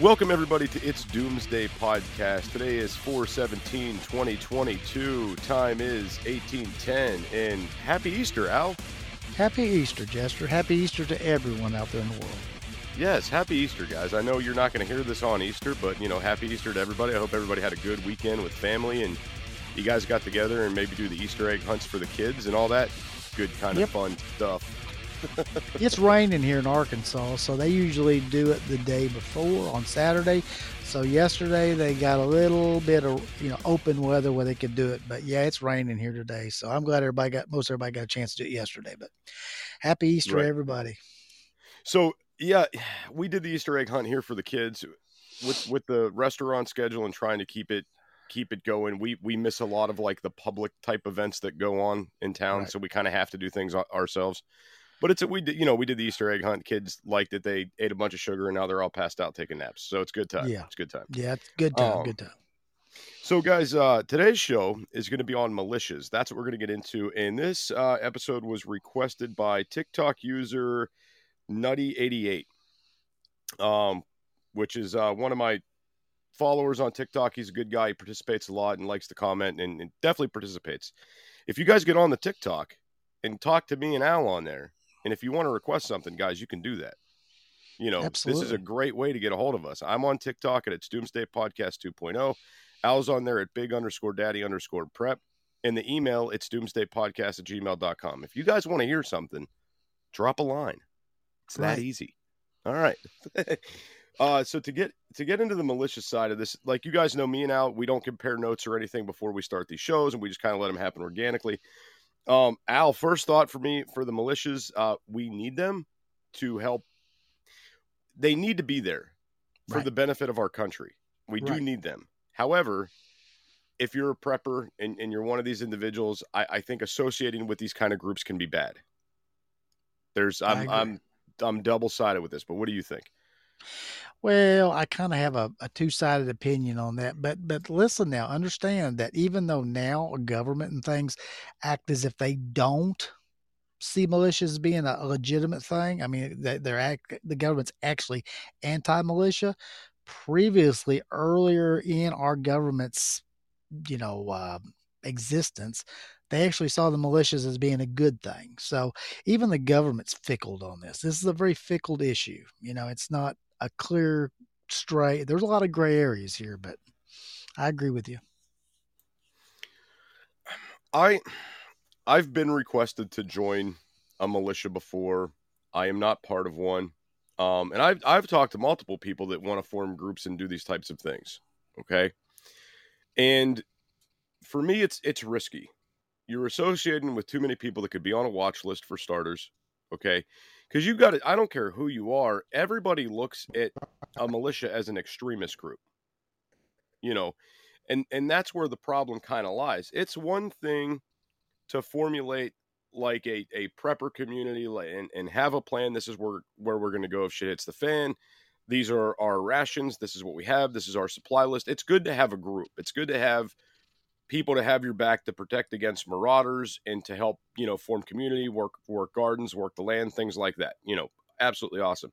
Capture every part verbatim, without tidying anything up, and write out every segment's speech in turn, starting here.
Welcome, everybody, to It's Doomsday Podcast. Today is four seventeen twenty twenty-two. Time is eighteen ten. And happy Easter, Al. Happy Easter, Jester. Happy Easter to everyone out there in the world. Yes, happy Easter, guys. I know you're not going to hear this on Easter, but, you know, happy Easter to everybody. I hope everybody had a good weekend with family and you guys got together and maybe do the Easter egg hunts for the kids and all that good kind yep. of fun stuff. It's raining here in Arkansas, so they usually do it the day before on Saturday. So yesterday they got a little bit of, you know, open weather where they could do it. But yeah, it's raining here today. So I'm glad everybody got most everybody got a chance to do it yesterday. But happy Easter, right. everybody. So yeah, we did the Easter egg hunt here for the kids with with the restaurant schedule and trying to keep it keep it going. We we miss a lot of like the public type events that go on in town, right. so we kind of have to do things ourselves. But it's a, we did, you know, we did the Easter egg hunt. Kids liked it. They ate a bunch of sugar and now they're all passed out taking naps. So it's good time. Yeah. It's good time. Yeah. It's good time. Um, good time. So guys, uh, today's show is going to be on militias. That's what we're going to get into. And this uh, episode was requested by TikTok user Nutty eighty-eight, um, which is uh, one of my followers on TikTok. He's a good guy. He participates a lot and likes to comment and, and definitely participates. If you guys get on the TikTok and talk to me and Al on there, and if you want to request something, guys, you can do that. You know, Absolutely. This is a great way to get a hold of us. I'm on TikTok at It's Doomsday Podcast two point oh. Al's on there at Big underscore Daddy underscore Prep. And the email, It's Doomsday Podcast at gmail dot com. If you guys want to hear something, drop a line. It's right. that easy. All right. uh, so to get to get into the malicious side of this, like you guys know, me and Al, we don't compare notes or anything before we start these shows, and we just kind of let them happen organically. Um, Al, first thought for me for the militias, uh, we need them to help. They need to be there for right. the benefit of our country. We right. do need them. However, if you're a prepper and, and you're one of these individuals, I, I think associating with these kind of groups can be bad. There's, I'm, I'm, I'm double sided with this, but what do you think? Well, I kind of have a, a two-sided opinion on that, but but listen now, understand that even though now government and things act as if they don't see militias being a legitimate thing, I mean, they, they're act, the government's actually anti-militia. Previously, earlier in our government's, you know, uh, existence, they actually saw the militias as being a good thing. So even the government's fickled on this. This is a very fickled issue. You know, it's not a clear straight. There's a lot of gray areas here, but I agree with you. I, I've been requested to join a militia before. I am not part of one. Um, and I've, I've talked to multiple people that want to form groups and do these types of things. Okay. And for me, it's, it's risky. You're associating with too many people that could be on a watch list for starters. Okay. Because you've got it. I don't care who you are. Everybody looks at a militia as an extremist group, you know, and, and that's where the problem kind of lies. It's one thing to formulate like a, a prepper community and, and have a plan. This is where, where we're going to go if shit hits the fan. These are our rations. This is what we have. This is our supply list. It's good to have a group. It's good to have people to have your back, to protect against marauders and to help, you know, form community, work, work gardens, work the land, things like that. You know, absolutely awesome.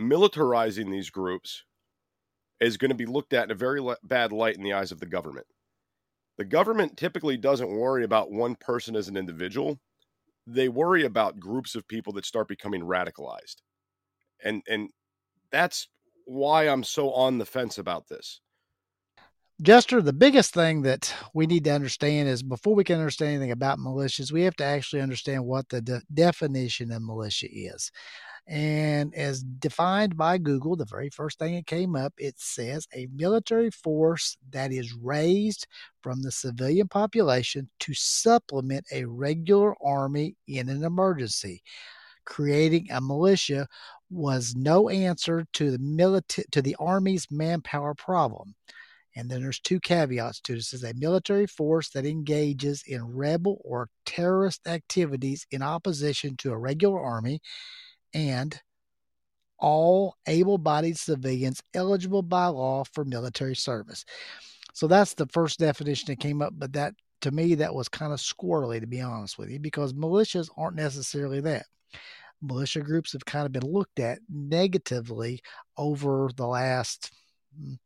Militarizing these groups is going to be looked at in a very le- bad light in the eyes of the government. The government typically doesn't worry about one person as an individual. They worry about groups of people that start becoming radicalized. And, and that's why I'm so on the fence about this. Jester, the biggest thing that we need to understand is before we can understand anything about militias, we have to actually understand what the de- definition of militia is. And as defined by Google, the very first thing that came up, it says a military force that is raised from the civilian population to supplement a regular army in an emergency. Creating a militia was no answer to the milita- to the army's manpower problem. And then there's two caveats to this. This is a military force that engages in rebel or terrorist activities in opposition to a regular army, and all able-bodied civilians eligible by law for military service. So that's the first definition that came up, but that, to me, that was kind of squirrely, to be honest with you, because militias aren't necessarily that. Militia groups have kind of been looked at negatively over the last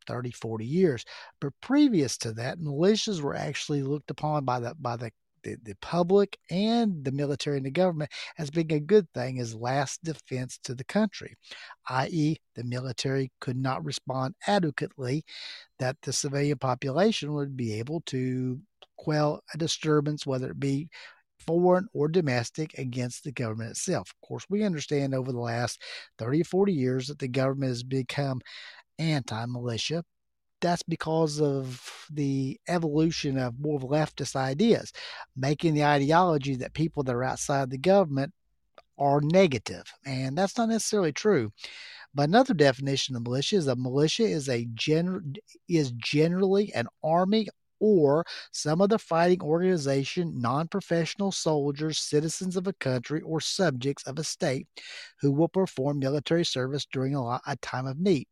thirty, forty years. But previous to that, militias were actually looked upon by the by the, the, the public and the military and the government as being a good thing, as last defense to the country, that is the military could not respond adequately, that the civilian population would be able to quell a disturbance, whether it be foreign or domestic, against the government itself. Of course, we understand over the last thirty, forty years that the government has become anti-militia. That's because of the evolution of more leftist ideas, making the ideology that people that are outside the government are negative. And that's not necessarily true. But another definition of militia is a militia is a gen- is generally an army or some other fighting organization, non-professional soldiers, citizens of a country, or subjects of a state who will perform military service during a, lot, a time of need.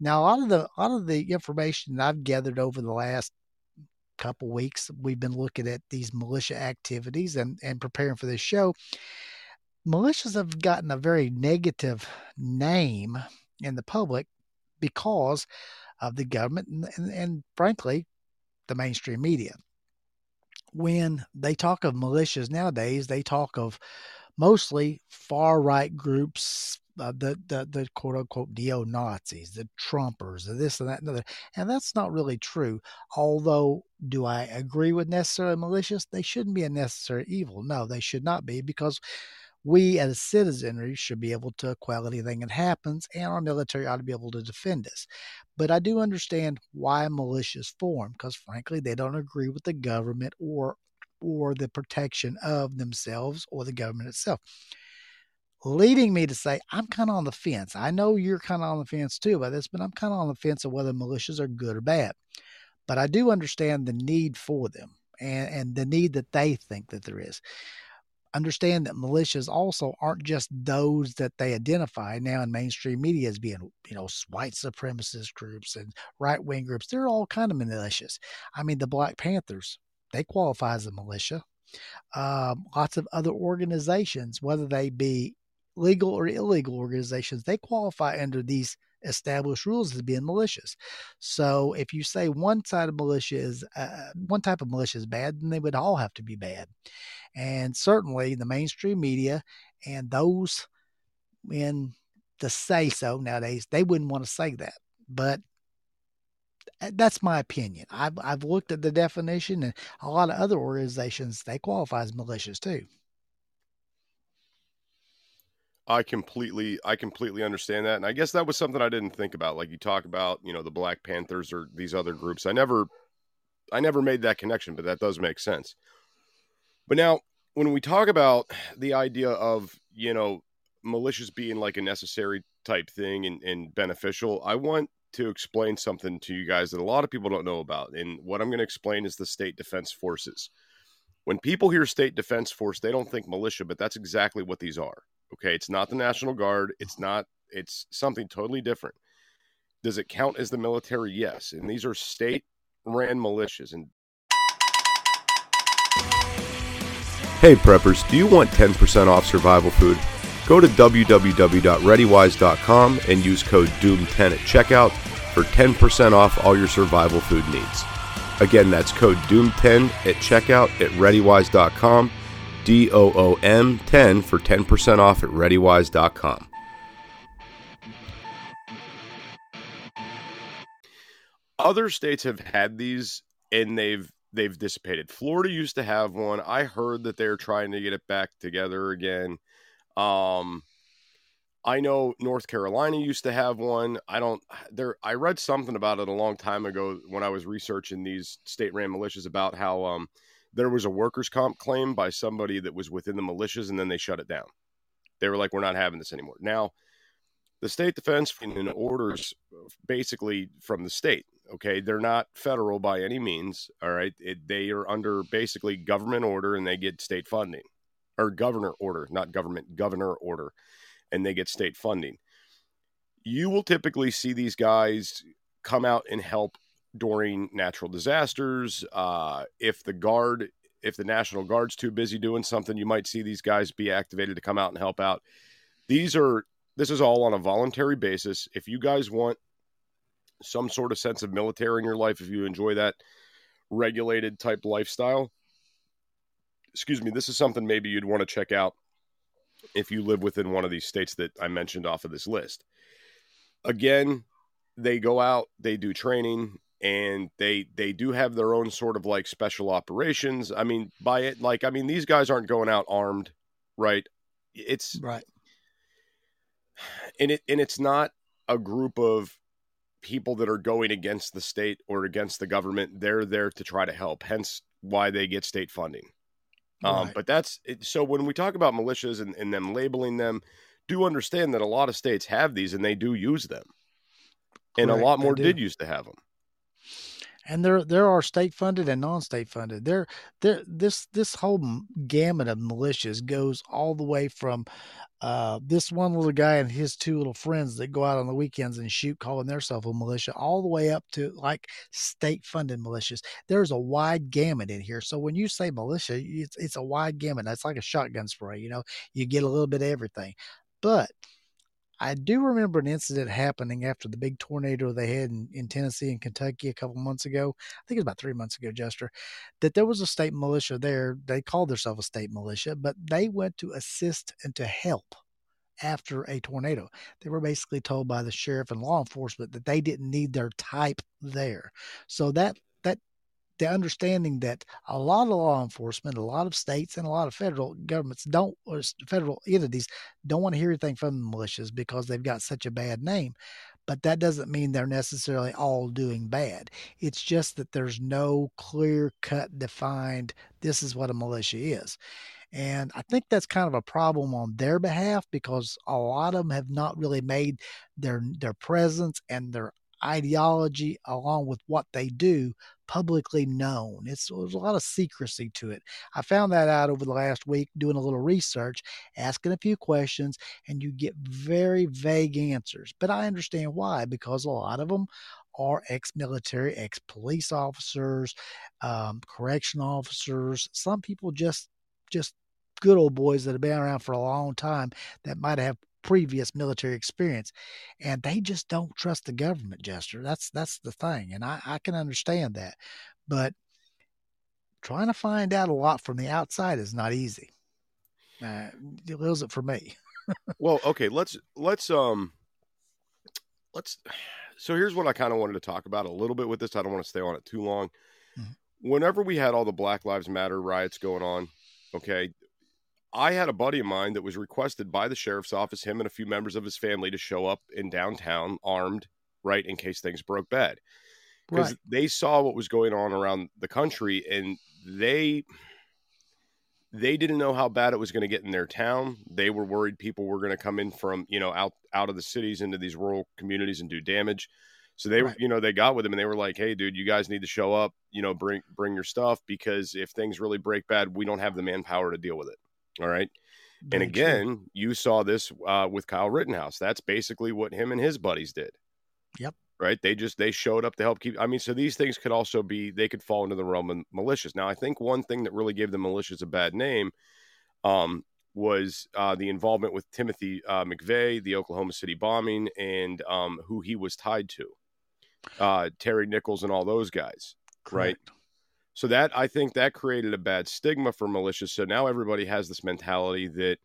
Now, a lot of the a lot of the information that I've gathered over the last couple weeks, we've been looking at these militia activities and, and preparing for this show. Militias have gotten a very negative name in the public because of the government and, and, and frankly, the mainstream media. When they talk of militias nowadays, they talk of mostly far-right groups, Uh, the, the the quote-unquote neo-Nazis, the Trumpers, the this and that and other. And that's not really true. Although, do I agree with necessarily malicious? They shouldn't be a necessary evil. No, they should not be, because we as citizenry should be able to quell anything that happens, and our military ought to be able to defend us. But I do understand why militias form, because frankly, they don't agree with the government or or the protection of themselves or the government itself. Leading me to say, I'm kind of on the fence. I know you're kind of on the fence too about this, but I'm kind of on the fence of whether militias are good or bad. But I do understand the need for them and, and the need that they think that there is. Understand that militias also aren't just those that they identify now in mainstream media as being, you know, white supremacist groups and right-wing groups. They're all kind of militias. I mean, the Black Panthers, they qualify as a militia. Um, lots of other organizations, whether they be legal or illegal organizations, they qualify under these established rules as being militias. So if you say one side of militia is uh, one type of militia is bad, then they would all have to be bad. And certainly the mainstream media and those in the say-so nowadays, they wouldn't want to say that. But that's my opinion. I've I've looked at the definition, and a lot of other organizations, they qualify as militias too. I completely, I completely understand that. And I guess that was something I didn't think about. Like you talk about, you know, the Black Panthers or these other groups. I never, I never made that connection, but that does make sense. But now when we talk about the idea of, you know, militias being like a necessary type thing and, and beneficial, I want to explain something to you guys that a lot of people don't know about. And what I'm going to explain is the state defense forces. When people hear state defense force, they don't think militia, but that's exactly what these are. Okay, it's not the National Guard. It's not, it's something totally different. Does it count as the military? Yes. And these are state-ran militias. And hey, preppers, do you want ten percent off survival food? Go to w w w dot readywise dot com and use code doom ten at checkout for ten percent off all your survival food needs. Again, that's code doom ten at checkout at readywise dot com. D O O M ten for ten percent off at readywise dot com. Other states have had these and they've they've dissipated. Florida used to have one. I heard that they're trying to get it back together again. Um, I know North Carolina used to have one. I don't there. I read something about it a long time ago when I was researching these state ran militias about how um, there was a workers' comp claim by somebody that was within the militias and then they shut it down. They were like, we're not having this anymore. Now, the state defense in orders basically from the state. Okay, they're not federal by any means. All right, it, they are under basically government order and they get state funding, or governor order, not government, governor order, and they get state funding. You will typically see these guys come out and help during natural disasters. Uh, if the guard, if the National Guard's too busy doing something, you might see these guys be activated to come out and help out. These are this is all on a voluntary basis. If you guys want some sort of sense of military in your life, if you enjoy that regulated type lifestyle, excuse me, this is something maybe you'd want to check out if you live within one of these states that I mentioned off of this list. Again, they go out, they do training, and they they do have their own sort of like special operations. I mean, by it, like, I mean, these guys aren't going out armed, right? It's right. And it and it's not a group of people that are going against the state or against the government. They're there to try to help, hence why they get state funding. Right. Um, but that's it. So when we talk about militias and, and them labeling them, do understand that a lot of states have these and they do use them. And correct, a lot more did used to have them. And there, there are state funded and non-state funded. There, there, this, this whole gamut of militias goes all the way from uh, this one little guy and his two little friends that go out on the weekends and shoot, calling themselves a militia, all the way up to like state funded militias. There's a wide gamut in here. So when you say militia, it's, it's a wide gamut. That's like a shotgun spray. You know, you get a little bit of everything, but I do remember an incident happening after the big tornado they had in, in Tennessee and Kentucky a couple months ago. I think it was about three months ago, Jester, that there was a state militia there. They called themselves a state militia, but they went to assist and to help after a tornado. They were basically told by the sheriff and law enforcement that they didn't need their type there. So that, that, the understanding that a lot of law enforcement, a lot of states, and a lot of federal governments don't, or federal entities don't want to hear anything from the militias because they've got such a bad name. But that doesn't mean they're necessarily all doing bad. It's just that there's no clear cut defined, this is what a militia is. And I think that's kind of a problem on their behalf because a lot of them have not really made their, their presence and their ideology along with what they do publicly known. It's there's a lot of secrecy to it. I found that out over the last week doing a little research, asking a few questions, and you get very vague answers. But I understand why, because a lot of them are ex-military, ex-police officers, um, correction officers. Some people just just good old boys that have been around for a long time that might have previous military experience, and they just don't trust the government, Jester. That's that's the thing, and I, I can understand that. But trying to find out a lot from the outside is not easy. Uh, it was it for me. Well, okay, let's let's um let's. So here's what I kind of wanted to talk about a little bit with this. I don't want to stay on it too long. Mm-hmm. Whenever we had all the Black Lives Matter riots going on, okay, I had a buddy of mine that was requested by the sheriff's office, him and a few members of his family, to show up in downtown armed, right, in case things broke bad. Because right. They saw what was going on around the country, and they they didn't know how bad it was going to get in their town. They were worried people were going to come in from, you know, out, out of the cities into these rural communities and do damage. So they, right. you know, they got with him and they were like, hey, dude, you guys need to show up, you know, bring bring your stuff, because if things really break bad, we don't have the manpower to deal with it. All right. And again, you saw this uh, with Kyle Rittenhouse. That's basically what him and his buddies did. Yep. Right. They just they showed up to help keep. I mean, so these things could also be they could fall into the realm of militias. Now, I think one thing that really gave the militias a bad name um, was uh, the involvement with Timothy uh, McVeigh, the Oklahoma City bombing, and um, who he was tied to. Uh, Terry Nichols and all those guys. Correct. Right. So that, I think that created a bad stigma for militias. So now everybody has this mentality that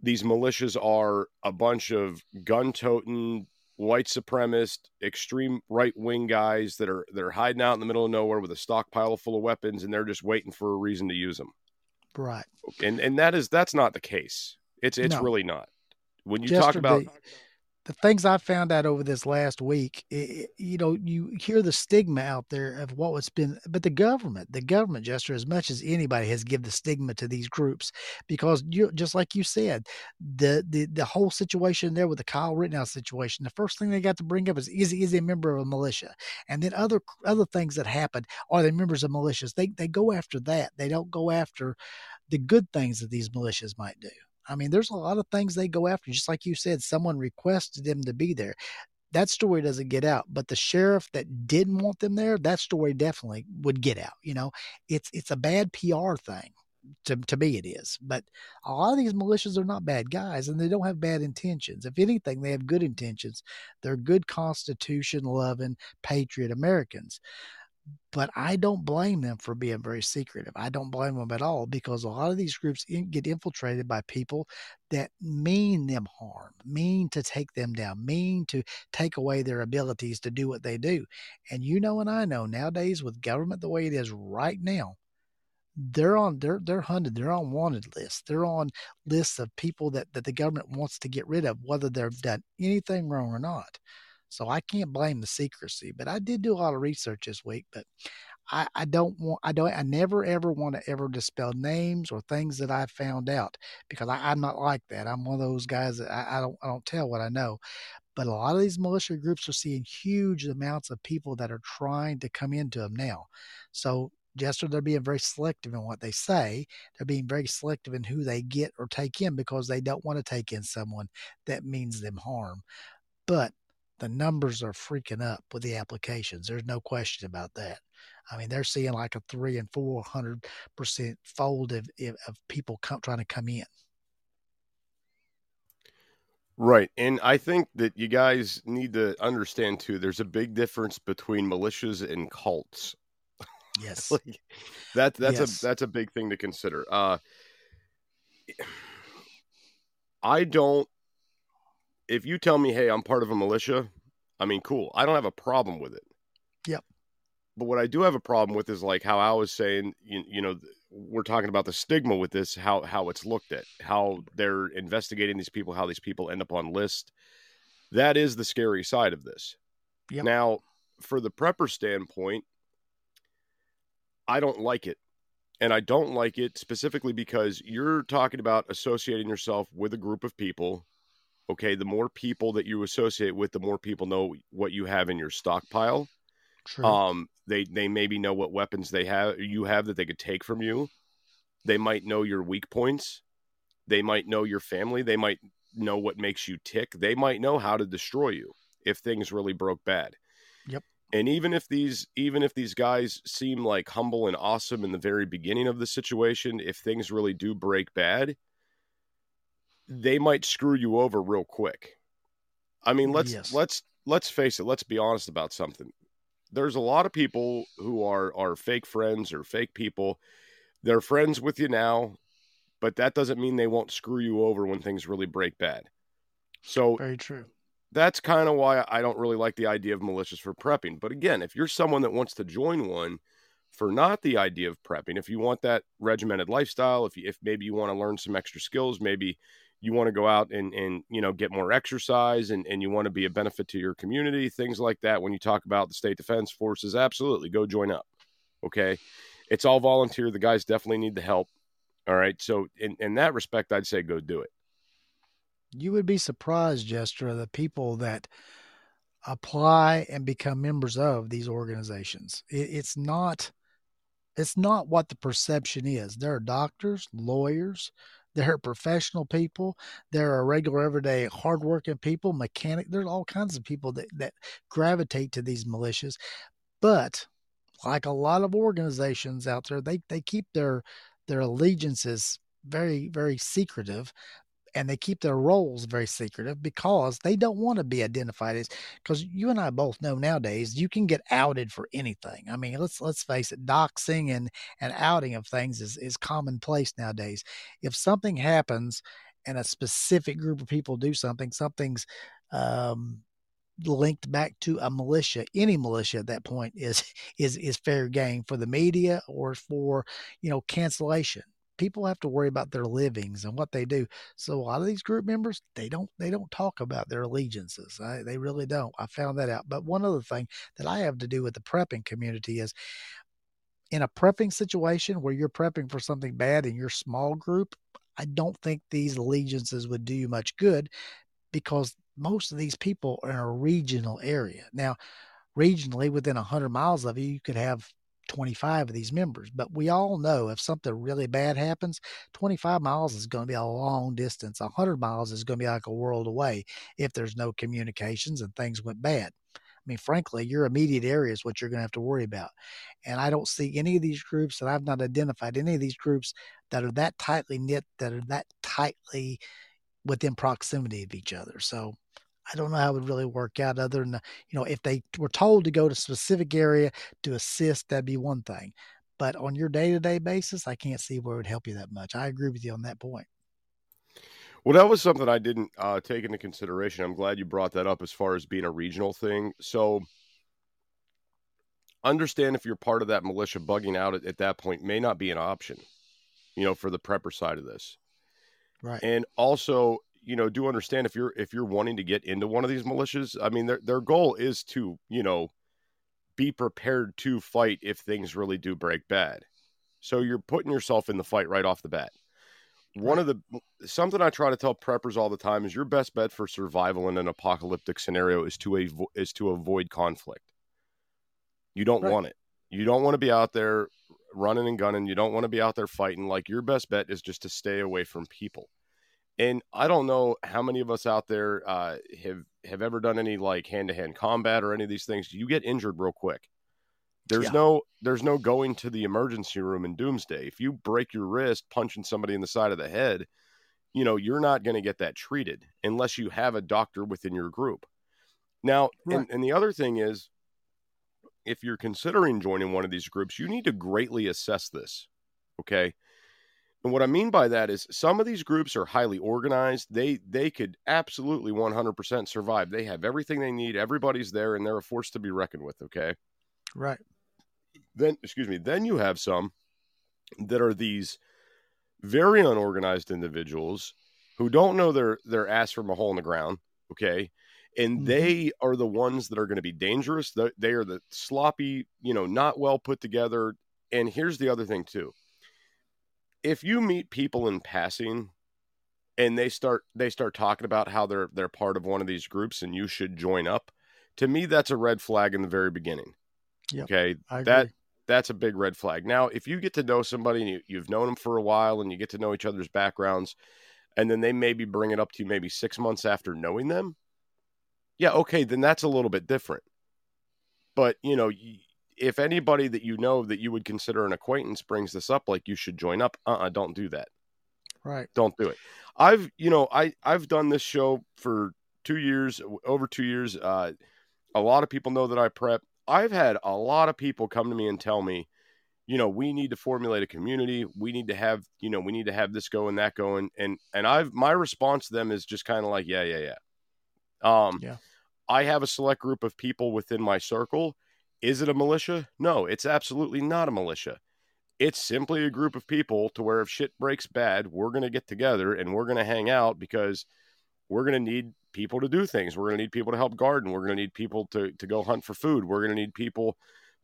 these militias are a bunch of gun-toting, white supremacist, extreme right-wing guys that are, that are hiding out in the middle of nowhere with a stockpile full of weapons, and they're just waiting for a reason to use them. Right. And and that is, that's not the case. It's, it's no. really not. When you Jester, talk about the, the things I found out over this last week, it, you know, you hear the stigma out there of what has been, but the government, the government, Jester, as much as anybody has given the stigma to these groups, because you, just like you said, the, the, the whole situation there with the Kyle Rittenhouse situation, the first thing they got to bring up is, is, is a member of a militia. And then other, other things that happened, are they members of militias? They, they go after that. They don't go after the good things that these militias might do. I mean, there's a lot of things they go after. Just like you said, someone requested them to be there. That story doesn't get out, but the sheriff that didn't want them there, that story definitely would get out. You know, it's, it's a bad P R thing. To, to me, it is. But a lot of these militias are not bad guys, and they don't have bad intentions. If anything, they have good intentions. They're good Constitution-loving, patriot Americans. But I don't blame them for being very secretive. I don't blame them at all, because a lot of these groups in, get infiltrated by people that mean them harm, mean to take them down, mean to take away their abilities to do what they do. And you know, and I know nowadays with government the way it is right now, they're on, they're, they're hunted. They're on wanted lists. They're on lists of people that, that the government wants to get rid of, whether they've done anything wrong or not. So I can't blame the secrecy, but I did do a lot of research this week, but I, I don't want, I don't, I never, ever want to ever dispel names or things that I found out, because I, I'm not like that. I'm one of those guys that I, I don't, I don't tell what I know, but a lot of these militia groups are seeing huge amounts of people that are trying to come into them now. So Jester, they're being very selective in what they say. They're being very selective in who they get or take in, because they don't want to take in someone that means them harm. But the numbers are freaking up with the applications. There's no question about that. I mean, they're seeing like a three and four hundred percent fold of, of people come, trying to come in. Right. And I think that you guys need to understand too, there's a big difference between militias and cults. Yes. like that, that's yes. a, that's a big thing to consider. Uh, I don't, If you tell me, hey, I'm part of a militia, I mean, cool. I don't have a problem with it. Yep. But what I do have a problem with is like how Al was saying, you, you know, we're talking about the stigma with this, how, how it's looked at, how they're investigating these people, how these people end up on lists. That is the scary side of this. Yep. Now, for the prepper standpoint, I don't like it. And I don't like it specifically because you're talking about associating yourself with a group of people. Okay, the more people that you associate with, the more people know what you have in your stockpile. True. Um, they they maybe know what weapons they have, you have that they could take from you. They might know your weak points. They might know your family. They might know what makes you tick. They might know how to destroy you if things really broke bad. Yep. And even if these even if these guys seem like humble and awesome in the very beginning of the situation, if things really do break bad, they might screw you over real quick. I mean, let's, yes. let's, let's face it. Let's be honest about something. There's a lot of people who are, are fake friends or fake people. They're friends with you now, but that doesn't mean they won't screw you over when things really break bad. So very true. That's kind of why I don't really like the idea of militias for prepping. But again, if you're someone that wants to join one for not the idea of prepping, if you want that regimented lifestyle, if you, if maybe you want to learn some extra skills, maybe you want to go out and, and, you know, get more exercise and, and you want to be a benefit to your community, things like that. When you talk about the state defense forces, absolutely go join up. Okay. It's all volunteer. The guys definitely need the help. All right. So in, in that respect, I'd say, go do it. You would be surprised, Jester, the people that apply and become members of these organizations. It, it's not, it's not what the perception is. There are doctors, lawyers, there are professional people. There are regular, everyday, hardworking people, mechanic. There's all kinds of people that, that gravitate to these militias. But like a lot of organizations out there, they, they keep their their allegiances very, very secretive. And they keep their roles very secretive because they don't want to be identified as, because you and I both know nowadays you can get outed for anything. I mean, let's let's face it, doxing and, and outing of things is, is commonplace nowadays. If something happens and a specific group of people do something, something's um, linked back to a militia, any militia at that point is is is fair game for the media or for, you know, cancellation. People have to worry about their livings and what they do. So a lot of these group members, they don't they don't talk about their allegiances. I, they really don't. I found that out. But one other thing that I have to do with the prepping community is, in a prepping situation where you're prepping for something bad in your small group, I don't think these allegiances would do you much good, because most of these people are in a regional area. Now, regionally, within one hundred miles of you, you could have twenty-five of these members. But we all know if something really bad happens, twenty-five miles is going to be a long distance. one hundred miles is going to be like a world away if there's no communications and things went bad. I mean, frankly, your immediate area is what you're going to have to worry about. And I don't see any of these groups, and I've not identified any of these groups that are that tightly knit, that are that tightly within proximity of each other. So I don't know how it would really work out, other than, you know, if they were told to go to a specific area to assist, that'd be one thing. But on your day-to-day basis, I can't see where it would help you that much. I agree with you on that point. Well, that was something I didn't uh, take into consideration. I'm glad you brought that up as far as being a regional thing. So understand if you're part of that militia, bugging out at, at that point may not be an option, you know, for the prepper side of this. Right. And also, you know, do understand if you're if you're wanting to get into one of these militias, I mean, their their goal is to, you know, be prepared to fight if things really do break bad. So you're putting yourself in the fight right off the bat. One of the, something I try to tell preppers all the time is your best bet for survival in an apocalyptic scenario is to, avo- is to avoid conflict. You don't right. want it. You don't want to be out there running and gunning. You don't want to be out there fighting. Like, your best bet is just to stay away from people. And I don't know how many of us out there uh, have, have ever done any like hand to hand combat or any of these things. You get injured real quick. There's yeah. no there's no going to the emergency room in Doomsday. If you break your wrist punching somebody in the side of the head, you know, you're not going to get that treated unless you have a doctor within your group. Now, right. and, and the other thing is, if you're considering joining one of these groups, you need to greatly assess this, okay? And what I mean by that is some of these groups are highly organized. They they could absolutely one hundred percent survive. They have everything they need. Everybody's there, and they're a force to be reckoned with, okay? Right. Then, excuse me, then you have some that are these very unorganized individuals who don't know their, their ass from a hole in the ground. Okay. And mm-hmm. they are the ones that are going to be dangerous. They are the sloppy, you know, not well put together. And here's the other thing too. If you meet people in passing and they start, they start talking about how they're, they're part of one of these groups and you should join up, to me, that's a red flag in the very beginning. Yep, okay. That, that's a big red flag. Now, if you get to know somebody and you, you've known them for a while and you get to know each other's backgrounds, and then they maybe bring it up to you maybe six months after knowing them. Yeah. Okay. Then that's a little bit different, but you know, if anybody that you know that you would consider an acquaintance brings this up, like you should join up. Uh-uh, don't do that. Right. Don't do it. I've, you know, I, I've done this show for two years, over two years. Uh, a lot of people know that I prep. I've had a lot of people come to me and tell me, you know, we need to formulate a community. We need to have, you know, we need to have this going, that going. And, and I've, my response to them is just kind of like, yeah, yeah, yeah. Um, yeah. I have a select group of people within my circle. Is it a militia? No, it's absolutely not a militia. It's simply a group of people to where if shit breaks bad, we're going to get together and we're going to hang out because we're going to need people to do things. We're going to need people to help garden. We're going to need people to, to go hunt for food. We're going to need people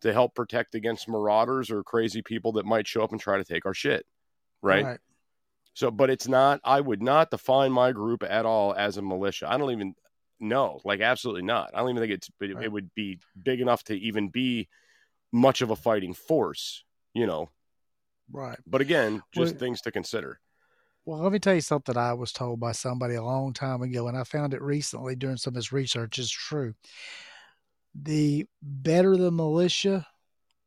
to help protect against marauders or crazy people that might show up and try to take our shit. Right? right. So, but it's not, I would not define my group at all as a militia. I don't even know, like absolutely not. I don't even think it's, it, right. it would be big enough to even be much of a fighting force, you know? Right. But again, just well, things to consider. Well, let me tell you something I was told by somebody a long time ago, and I found it recently doing some of this research. It's true. The better the militia,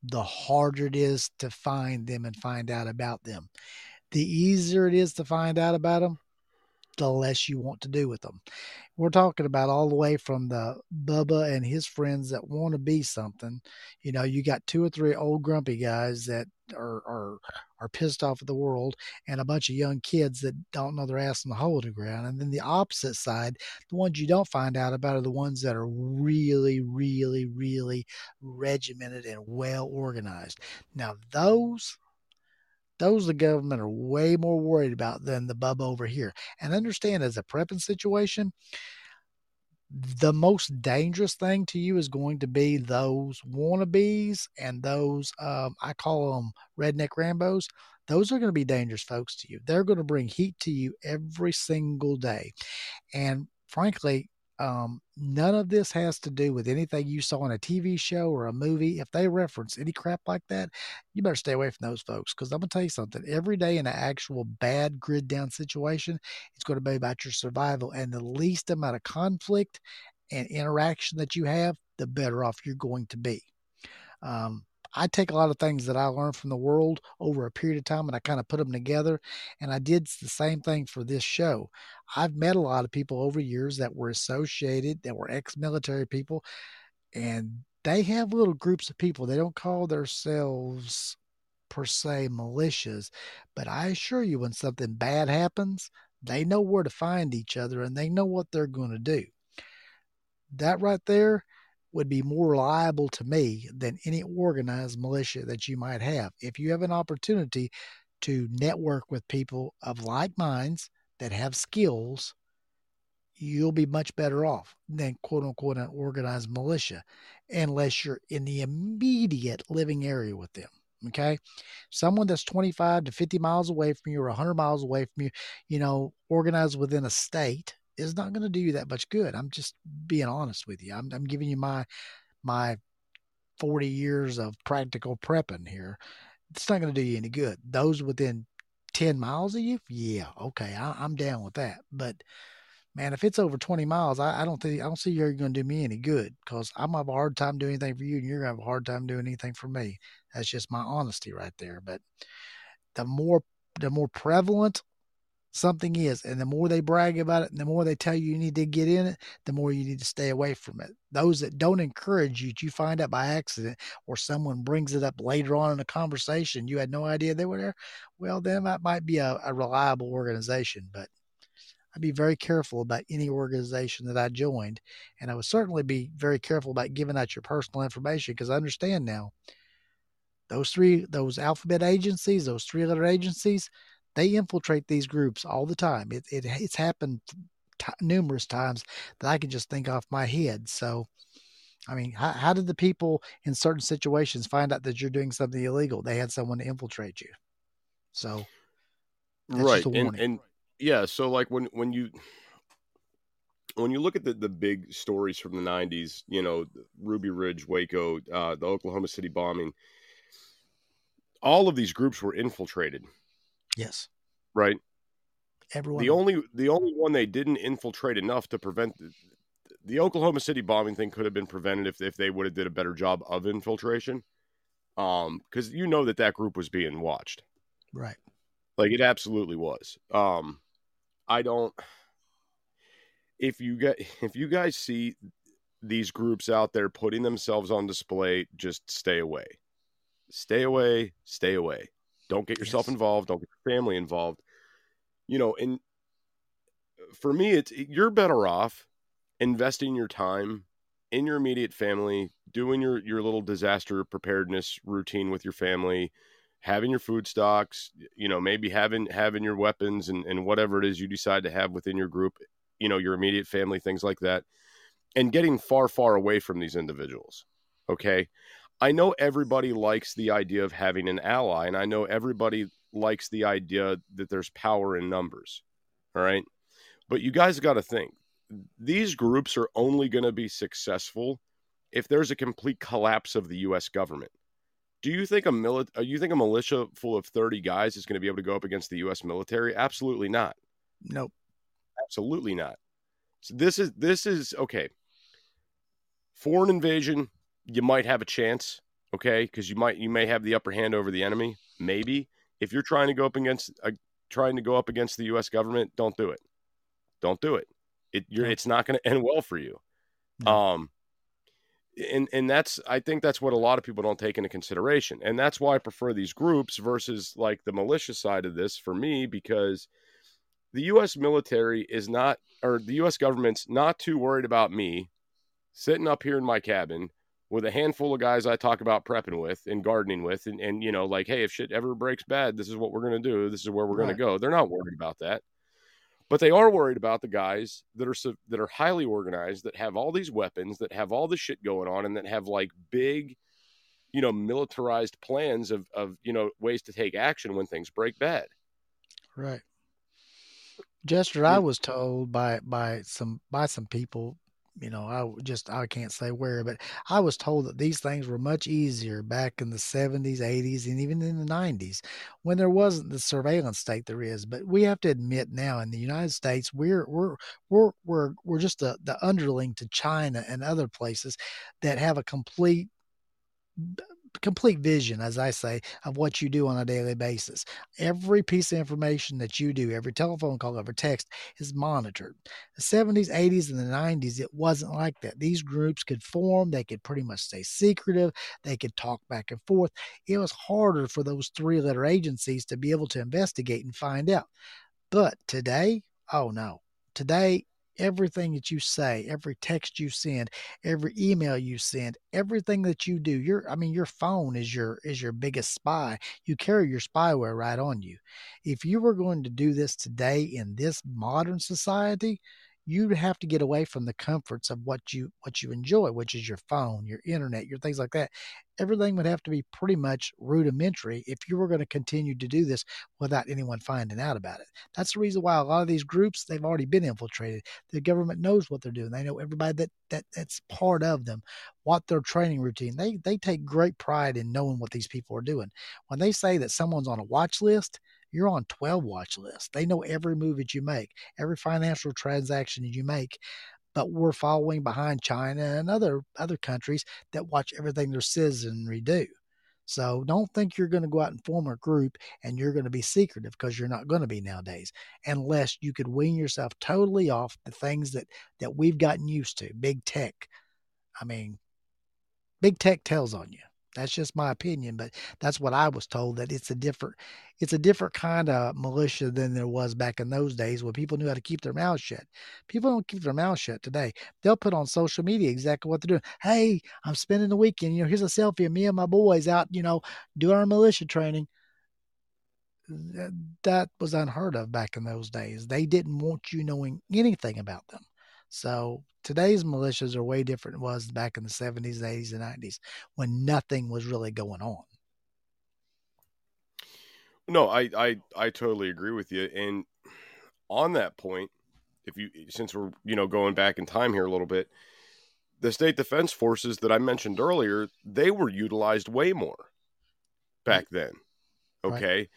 the harder it is to find them and find out about them. The easier it is to find out about them, the less you want to do with them. We're talking about all the way from the Bubba and his friends that want to be something. You know, you got two or three old grumpy guys that are, are, are pissed off at the world and a bunch of young kids that don't know their ass from the hole in the ground. And then the opposite side, the ones you don't find out about are the ones that are really, really, really regimented and well organized. Now, those Those the government are way more worried about than the bub over here. And understand, as a prepping situation, the most dangerous thing to you is going to be those wannabes and those, um, I call them redneck Rambos. Those are going to be dangerous folks to you. They're going to bring heat to you every single day. And frankly, Um, none of this has to do with anything you saw in a T V show or a movie. If they reference any crap like that, you better stay away from those folks, because I'm going to tell you something. Every day in an actual bad grid down situation, it's going to be about your survival, and the least amount of conflict and interaction that you have, the better off you're going to be. Um, I take a lot of things that I learned from the world over a period of time, and I kind of put them together. And I did the same thing for this show. I've met a lot of people over years that were associated, that were ex-military people, and they have little groups of people. They don't call themselves per se militias, but I assure you, when something bad happens, they know where to find each other and they know what they're going to do. That right there would be more reliable to me than any organized militia that you might have. If you have an opportunity to network with people of like minds that have skills, you'll be much better off than quote unquote an organized militia, unless you're in the immediate living area with them. Okay. Someone that's twenty-five to fifty miles away from you or one hundred miles away from you, you know, organized within a state, is not going to do you that much good. I'm just being honest with you. I'm, I'm giving you my my forty years of practical prepping here. It's not going to do you any good. Those within ten miles of you, yeah, okay, I, I'm down with that. But man, if it's over twenty miles, I, I don't think I don't see you're going to do me any good, because I'm gonna have a hard time doing anything for you, and you're gonna have a hard time doing anything for me. That's just my honesty right there. But the more the more prevalent something is, and the more they brag about it, and the more they tell you you need to get in it, the more you need to stay away from it. Those that don't encourage you, you find out by accident, or someone brings it up later on in a conversation, you had no idea they were there. Well, then that might be a, a reliable organization, but I'd be very careful about any organization that I joined. And I would certainly be very careful about giving out your personal information, because I understand now those three, those alphabet agencies, those three letter agencies, they infiltrate these groups all the time. It, it It's happened t- numerous times that I can just think off my head. So, I mean, how, how did the people in certain situations find out that you're doing something illegal? They had someone to infiltrate you. So, that's right. Just a warning. And, and yeah, so like when, when you when you look at the, the big stories from the nineties, you know, Ruby Ridge, Waco, uh, the Oklahoma City bombing, all of these groups were infiltrated. Yes. Right. Everyone. The only the only one they didn't infiltrate enough to prevent the, the Oklahoma City bombing thing could have been prevented if if they would have did a better job of infiltration. Um, because you know that that group was being watched. Right. Like it absolutely was. Um, I don't. If you get if you guys see these groups out there putting themselves on display, just stay away. Stay away. Stay away. Don't get yourself yes. involved. Don't get your family involved. You know, and for me, it's you're better off investing your time in your immediate family, doing your, your little disaster preparedness routine with your family, having your food stocks, you know, maybe having having your weapons and, and whatever it is you decide to have within your group, you know, your immediate family, things like that, and getting far, far away from these individuals. Okay. I know everybody likes the idea of having an ally, and I know everybody likes the idea that there's power in numbers, all right? But you guys got to think, these groups are only going to be successful if there's a complete collapse of the U S government. Do you think a mili- you think a militia full of thirty guys is going to be able to go up against the U S military? Absolutely not. Nope. Absolutely not. So this is this is, okay, foreign invasion, you might have a chance, okay? Because you might you may have the upper hand over the enemy. Maybe if you're trying to go up against uh, trying to go up against the U S government, don't do it. Don't do it. It you're, it's not going to end well for you. Um, And and that's, I think that's what a lot of people don't take into consideration. And that's why I prefer these groups versus like the militia side of this for me, because the U S military is not, or the U S government's not too worried about me sitting up here in my cabin with a handful of guys I talk about prepping with and gardening with. And, and you know, like, hey, if shit ever breaks bad, this is what we're going to do. This is where we're right. going to go. They're not worried about that. But they are worried about the guys that are that are highly organized, that have all these weapons, that have all the shit going on, and that have like big, you know, militarized plans of, of you know, ways to take action when things break bad. Right. Jester, yeah. I was told by by some by some people, you know, I just I can't say where, but I was told that these things were much easier back in the seventies, eighties, and even in the nineties, when there wasn't the surveillance state there is. But we have to admit now, in the United States, we're we're we're we're we're just the, the underling to China and other places that have a complete complete vision, as I say, of what you do on a daily basis. Every piece of information that you do, every telephone call, every text is monitored. The seventies, eighties, and the nineties, it wasn't like that. These groups could form. They could pretty much stay secretive. They could talk back and forth. It was harder for those three-letter agencies to be able to investigate and find out. But today, oh no, today, everything that you say, every text you send, every email you send, everything that you do, your I mean, your phone is your is your biggest spy. You carry your spyware right on you. If you were going to do this today in this modern society, you'd have to get away from the comforts of what you what you enjoy, which is your phone, your internet, your things like that. Everything would have to be pretty much rudimentary if you were going to continue to do this without anyone finding out about it. That's the reason why a lot of these groups, they've already been infiltrated. The government knows what they're doing. They know everybody that, that that's part of them, what their training routine. They they take great pride in knowing what these people are doing. When they say that someone's on a watch list, you're on twelve watch lists. They know every move that you make, every financial transaction that you make. But we're following behind China and other other countries that watch everything their citizenry do. So don't think you're going to go out and form a group and you're going to be secretive, because you're not going to be nowadays, unless you could wean yourself totally off the things that, that we've gotten used to. Big tech. I mean, big tech tells on you. That's just my opinion, but that's what I was told, that it's a different, it's a different kind of militia than there was back in those days when people knew how to keep their mouths shut. People don't keep their mouths shut today. They'll put on social media exactly what they're doing. Hey, I'm spending the weekend. You know, here's a selfie of me and my boys out, you know, doing our militia training. That was unheard of back in those days. They didn't want you knowing anything about them. So today's militias are way different than it was back in the seventies, eighties, and nineties, when nothing was really going on. No, I, I, I totally agree with you. And on that point, if you, since we're, you know, going back in time here a little bit, the state defense forces that I mentioned earlier, they were utilized way more back then. Okay. Right.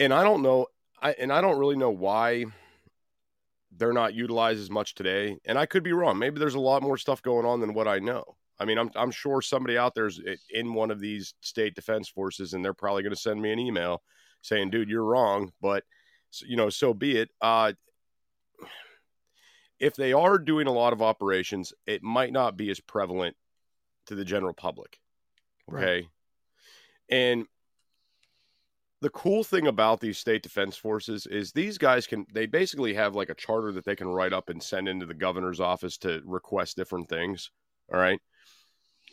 And I don't know. I, and I don't really know why they're not utilized as much today. And I could be wrong. Maybe there's a lot more stuff going on than what I know. I mean, I'm I'm sure somebody out there's in one of these state defense forces, and they're probably going to send me an email saying, dude, you're wrong. But, you know, so be it. Uh, if they are doing a lot of operations, it might not be as prevalent to the general public. Okay. Right. And the cool thing about these state defense forces is these guys can, they basically have like a charter that they can write up and send into the governor's office to request different things. All right.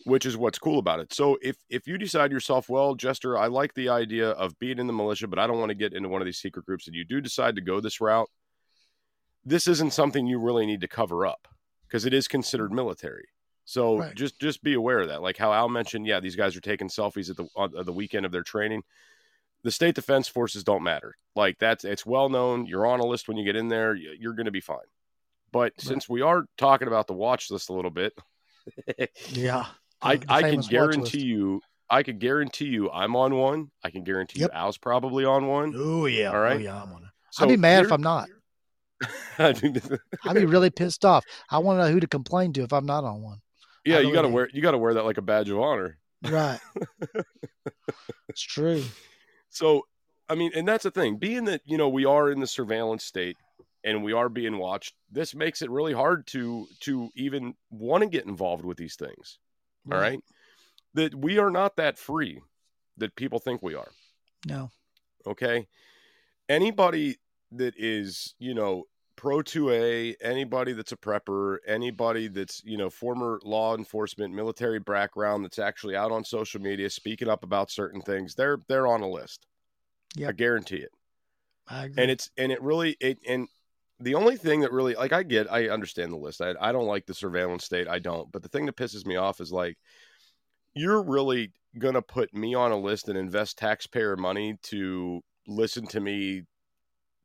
Which is what's cool about it. So if, if you decide yourself, well, Jester, I like the idea of being in the militia, but I don't want to get into one of these secret groups, and you do decide to go this route, this isn't something you really need to cover up, because it is considered military. So right. just, just be aware of that. Like how Al mentioned, yeah, these guys are taking selfies at the, on, on the weekend of their training. The state defense forces don't matter. Like that's, it's well known. You're on a list when you get in there. You're going to be fine. But right. since we are talking about the watch list a little bit, yeah, I, I can guarantee you, I can guarantee you, I'm on one. I can guarantee yep. you, Al's probably on one. Oh yeah, all right. Oh, yeah, I'm on it. So I'd be mad if I'm not. I'd be really pissed off. I want to know who to complain to if I'm not on one. Yeah, you got to wear, you got to wear that like a badge of honor. Right. It's true. So, I mean, and that's the thing, being that, you know, we are in the surveillance state and we are being watched, this makes it really hard to, to even want to get involved with these things. All right. right. That we are not that free that people think we are. No. Okay. Anybody that is, you know, pro two A, anybody that's a prepper, anybody that's, you know, former law enforcement, military background, that's actually out on social media, speaking up about certain things, they're, they're on a list. Yeah. I guarantee it. I agree. And it's, and it really, it, and the only thing that really, like, I get, I understand the list. I, I don't like the surveillance state. I don't. But the thing that pisses me off is, like, you're really going to put me on a list and invest taxpayer money to listen to me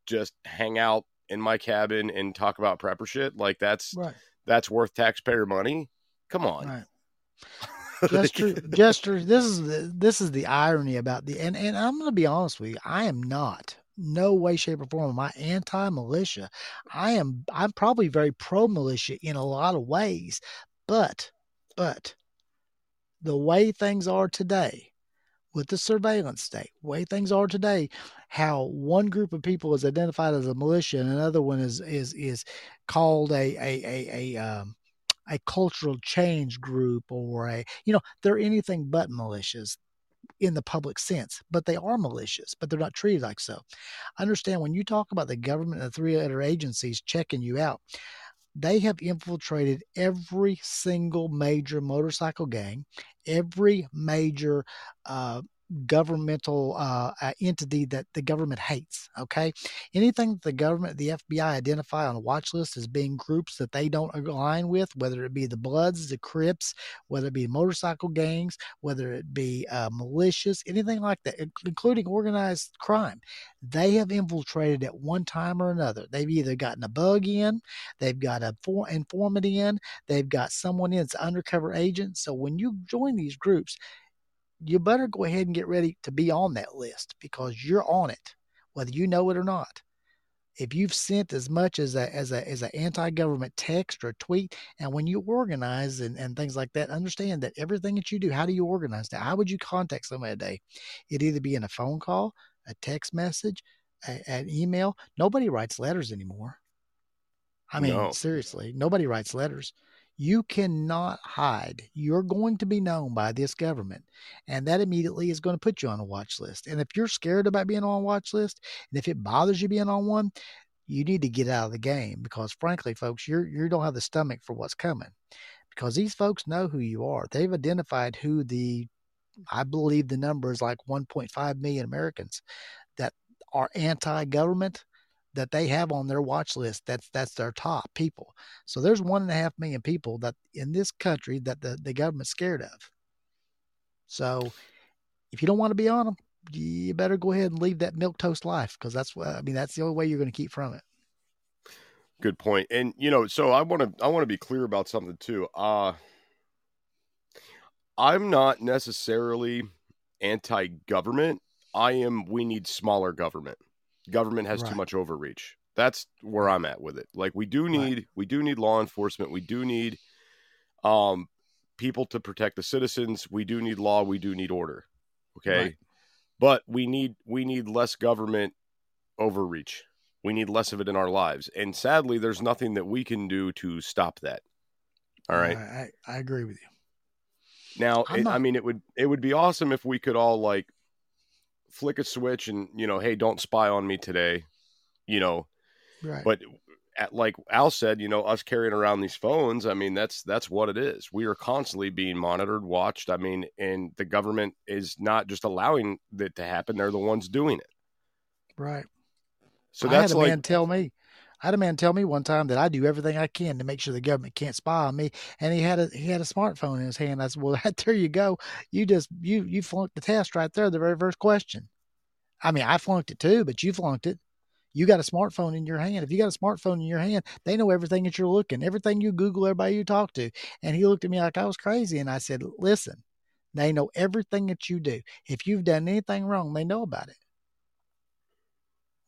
just hang out in my cabin and talk about prepper shit. Like, that's, right. that's worth taxpayer money. Come on. Right. Jester, Jester, this is the, this is the irony about the, and, and I'm going to be honest with you. I am not. No way, shape, or form am I anti-militia. I am. I'm probably very pro-militia in a lot of ways, but, but, the way things are today, with the surveillance state, way things are today, how one group of people is identified as a militia and another one is is is called a a a a um, a cultural change group or a, you know, they're anything but militias in the public sense, but they are malicious, but they're not treated like so. Understand, when you talk about the government and the three other agencies checking you out, they have infiltrated every single major motorcycle gang, every major uh, governmental uh, uh, entity that the government hates, okay? Anything that the government, the F B I identify on a watch list as being groups that they don't align with, whether it be the Bloods, the Crips, whether it be motorcycle gangs, whether it be uh, militias, anything like that, including organized crime. They have infiltrated at one time or another. They've either gotten a bug in, they've got a for- informant in, they've got someone in, it's an undercover agent. So when you join these groups, you better go ahead and get ready to be on that list because you're on it, whether you know it or not. If you've sent as much as a as a as an anti-government text or tweet, and when you organize and, and things like that, understand that everything that you do, how do you organize that? How would you contact somebody today? It'd either be in a phone call, a text message, a, an email. Nobody writes letters anymore. I mean, no. Seriously, nobody writes letters. You cannot hide. You're going to be known by this government, and that immediately is going to put you on a watch list. And if you're scared about being on a watch list, and if it bothers you being on one, you need to get out of the game because, frankly, folks, you you don't have the stomach for what's coming because these folks know who you are. They've identified who the, I believe the number is like one point five million Americans that are anti-government that they have on their watch list. That's, that's their top people. So there's one and a half million people that in this country that the, the government's scared of. So if you don't want to be on them, you better go ahead and leave that milquetoast life. Cause that's what, I mean, that's the only way you're going to keep from it. Good point. And you know, so I want to, I want to be clear about something too. Uh, I'm not necessarily anti-government. I am, we need smaller government. Government has right. too much overreach. That's where I'm at with it. Like we do need, right. we do need law enforcement. We do need um, people to protect the citizens. We do need law. We do need order. Okay. Right. But we need, we need less government overreach. We need less of it in our lives. And sadly, there's nothing that we can do to stop that. All right. I, I agree with you. Now, it, not... I mean, it would, it would be awesome if we could all like, flick a switch and, you know, hey, don't spy on me today, you know, right. But at, like Al said, you know, us carrying around these phones. I mean, that's, that's what it is. We are constantly being monitored, watched. I mean, and the government is not just allowing that to happen. They're the ones doing it. Right. So that's I had a like, man tell me, I had a man tell me one time that I do everything I can to make sure the government can't spy on me. And he had a, he had a smartphone in his hand. I said, well, there you go. You just, you, you flunked the test right there. The very first question. I mean, I flunked it too, but you flunked it. You got a smartphone in your hand. If you got a smartphone in your hand, they know everything that you're looking, everything you Google, everybody you talk to. And he looked at me like I was crazy. And I said, listen, they know everything that you do. If you've done anything wrong, they know about it.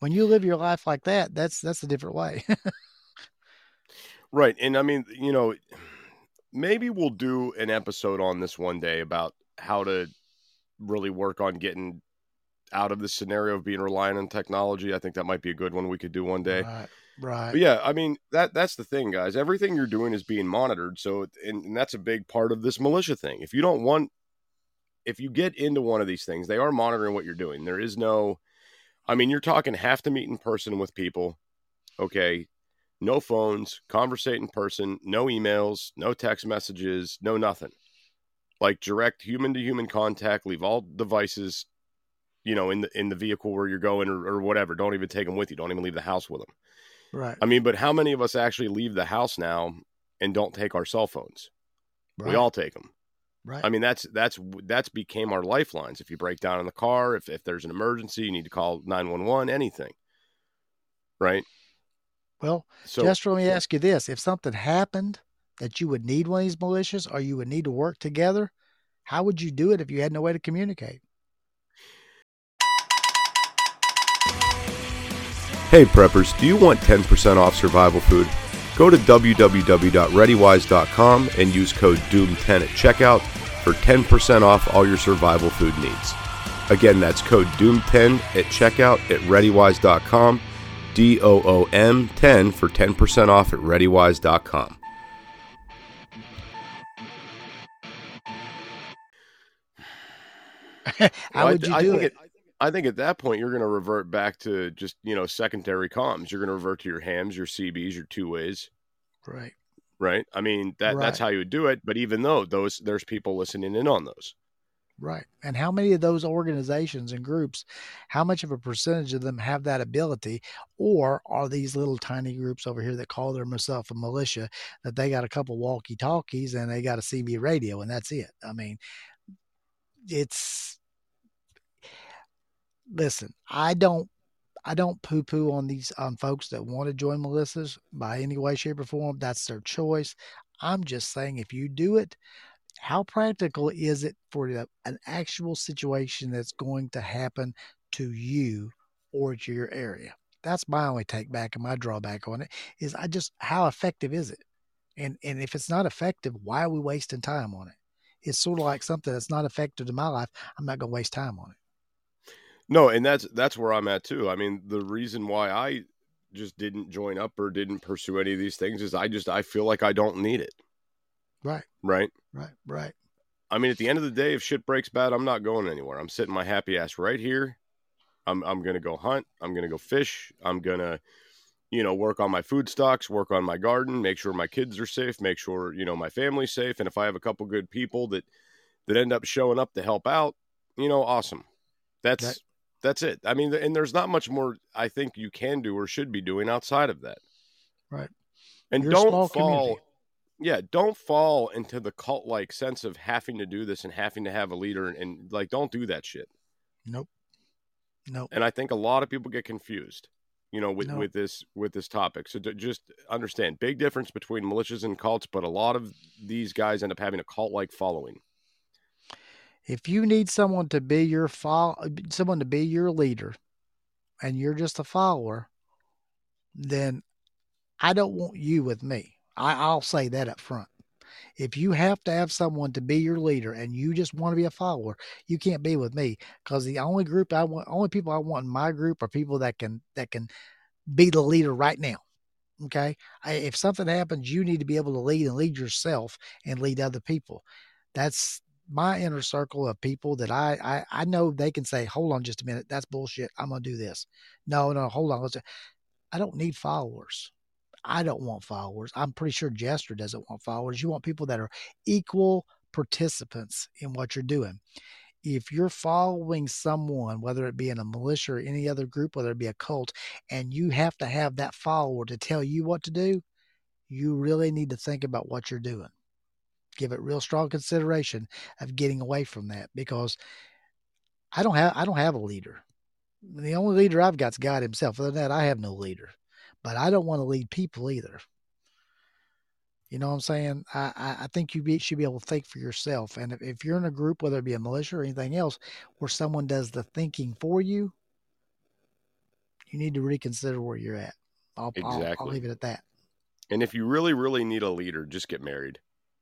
When you live your life like that, that's, that's a different way. Right. And I mean, you know, maybe we'll do an episode on this one day about how to really work on getting out of this scenario of being reliant on technology. I think that might be a good one we could do one day. Right. Right. But yeah, I mean, that that's the thing, guys. Everything you're doing is being monitored. So, and, and that's a big part of this militia thing. If you don't want, if you get into one of these things, they are monitoring what you're doing. There is no, I mean, you're talking have to meet in person with people. Okay. No phones, conversate in person, no emails, no text messages, no nothing. Like direct human to human contact, leave all devices, you know, in the, in the vehicle where you're going or, or whatever. Don't even take them with you. Don't even leave the house with them. Right. I mean, but how many of us actually leave the house now and don't take our cell phones? Right. We all take them. Right. I mean, that's, that's, that's became our lifelines. If you break down in the car, if, if there's an emergency, you need to call nine one one, anything. Right. Well, so, Jester, let me yeah. ask you this. If something happened that you would need one of these militias or you would need to work together, how would you do it if you had no way to communicate? Hey preppers, do you want ten percent off survival food? Go to w w w dot readywise dot com and use code doom ten at checkout for ten percent off all your survival food needs. Again, that's code doom ten at checkout at readywise dot com, D O O M ten for ten percent off at readywise dot com. How would you do it? I think at that point, you're going to revert back to just, you know, secondary comms. You're going to revert to your hams, your C Bs, your two ways. Right. Right. I mean, that right. that's how you would do it. But even though those there's people listening in on those. Right. And how many of those organizations and groups, how much of a percentage of them have that ability? Or are these little tiny groups over here that call themselves a militia that they got a couple walkie talkies and they got a C B radio and that's it? I mean, it's. Listen, I don't, I don't poo-poo on these on folks that want to join militias by any way, shape, or form. That's their choice. I'm just saying, if you do it, how practical is it for the, an actual situation that's going to happen to you or to your area? That's my only take back and my drawback on it is I just how effective is it? And and if it's not effective, why are we wasting time on it? It's sort of like something that's not effective to my life. I'm not going to waste time on it. No, and that's that's where I'm at, too. I mean, the reason why I just didn't join up or didn't pursue any of these things is I just I feel like I don't need it. Right. Right. Right. Right. I mean, at the end of the day, if shit breaks bad, I'm not going anywhere. I'm sitting my happy ass right here. I'm I'm going to go hunt. I'm going to go fish. I'm going to, you know, work on my food stocks, work on my garden, make sure my kids are safe, make sure, you know, my family's safe. And if I have a couple good people that that end up showing up to help out, you know, awesome. That's that- That's it. I mean, and there's not much more I think you can do or should be doing outside of that. Right. And Your don't fall. Community. Yeah. Don't fall into the cult like sense of having to do this and having to have a leader and, and like, don't do that shit. Nope. Nope. And I think a lot of people get confused, you know, with, nope. with this, with this topic. So to just understand big difference between militias and cults, but a lot of these guys end up having a cult like following. If you need someone to be your follow, someone to be your leader and you're just a follower, then I don't want you with me. I, I'll say that up front. If you have to have someone to be your leader and you just want to be a follower, you can't be with me because the only group I want, only people I want in my group are people that can, that can be the leader right now. Okay. I, if something happens, you need to be able to lead and lead yourself and lead other people. That's, my inner circle of people that I, I, I know they can say, hold on just a minute. That's bullshit. I'm going to do this. No, no, hold on. Let's do- I don't need followers. I don't want followers. I'm pretty sure Jester doesn't want followers. You want people that are equal participants in what you're doing. If you're following someone, whether it be in a militia or any other group, whether it be a cult, and you have to have that follower to tell you what to do, you really need to think about what you're doing. Give it real strong consideration of getting away from that because I don't have, I don't have a leader. The only leader I've got is God himself. Other than that, I have no leader, but I don't want to lead people either. You know what I'm saying? I, I think you be, should be able to think for yourself. And if, if you're in a group, whether it be a militia or anything else, where someone does the thinking for you, you need to reconsider where you're at. I'll, exactly. I'll, I'll leave it at that. And if you really, really need a leader, just get married.